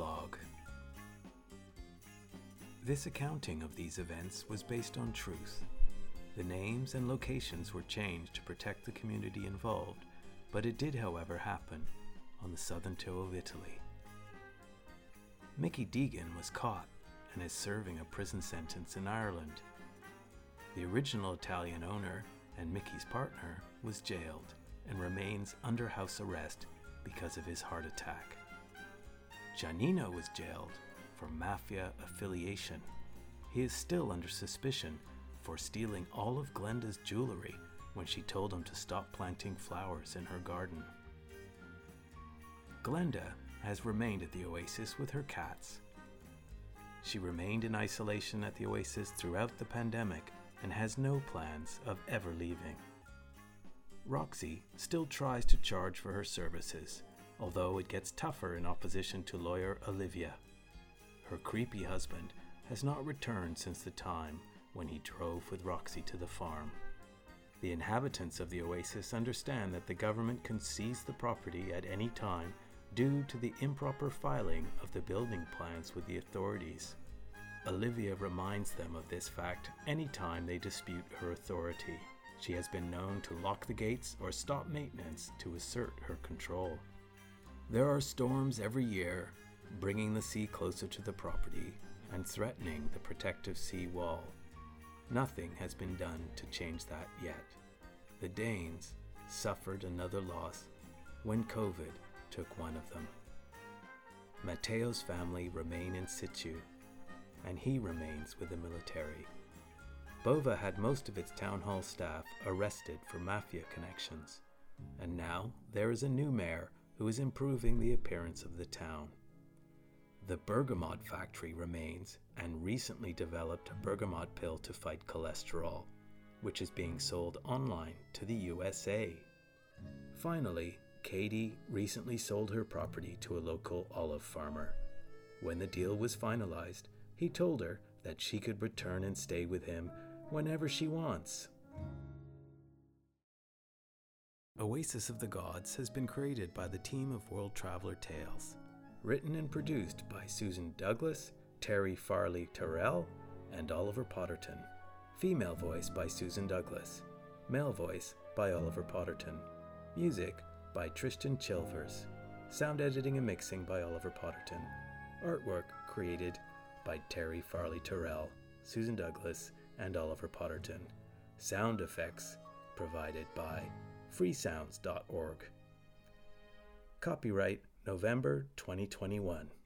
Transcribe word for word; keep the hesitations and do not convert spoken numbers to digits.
Prologue. This accounting of these events was based on truth. The names and locations were changed to protect the community involved, but it did, however, happen on the southern toe of Italy. Mickey Deegan was caught and is serving a prison sentence in Ireland. The original Italian owner and Mickey's partner was jailed and remains under house arrest because of his heart attack. Giannino was jailed for mafia affiliation. He is still under suspicion for stealing all of Glenda's jewelry when she told him to stop planting flowers in her garden. Glenda has remained at the Oasis with her cats. She remained in isolation at the Oasis throughout the pandemic and has no plans of ever leaving. Roxy still tries to charge for her services, although it gets tougher in opposition to lawyer Olivia. Her creepy husband has not returned since the time when he drove with Roxy to the farm. The inhabitants of the Oasis understand that the government can seize the property at any time due to the improper filing of the building plans with the authorities. Olivia reminds them of this fact any time they dispute her authority. She has been known to lock the gates or stop maintenance to assert her control. There are storms every year, bringing the sea closer to the property and threatening the protective sea wall. Nothing has been done to change that yet. The Danes suffered another loss when COVID took one of them. Matteo's family remain in situ, and he remains with the military. Bova had most of its town hall staff arrested for mafia connections, and now there is a new mayor who is improving the appearance of the town. The Bergamot factory remains, and recently developed a bergamot pill to fight cholesterol, which is being sold online to the U S A. Finally, Katie recently sold her property to a local olive farmer. When the deal was finalized, he told her that she could return and stay with him whenever she wants. Oasis of the Gods has been created by the team of World Traveler Tales. Written and produced by Susan Douglas, Terry Farley-Torrell, and Oliver Potterton. Female voice by Susan Douglas. Male voice by Oliver Potterton. Music by Tristan Chilvers. Sound editing and mixing by Oliver Potterton. Artwork created by Terry Farley-Torrell, Susan Douglas, and Oliver Potterton. Sound effects provided by Freesounds dot org. Copyright November twenty twenty-one.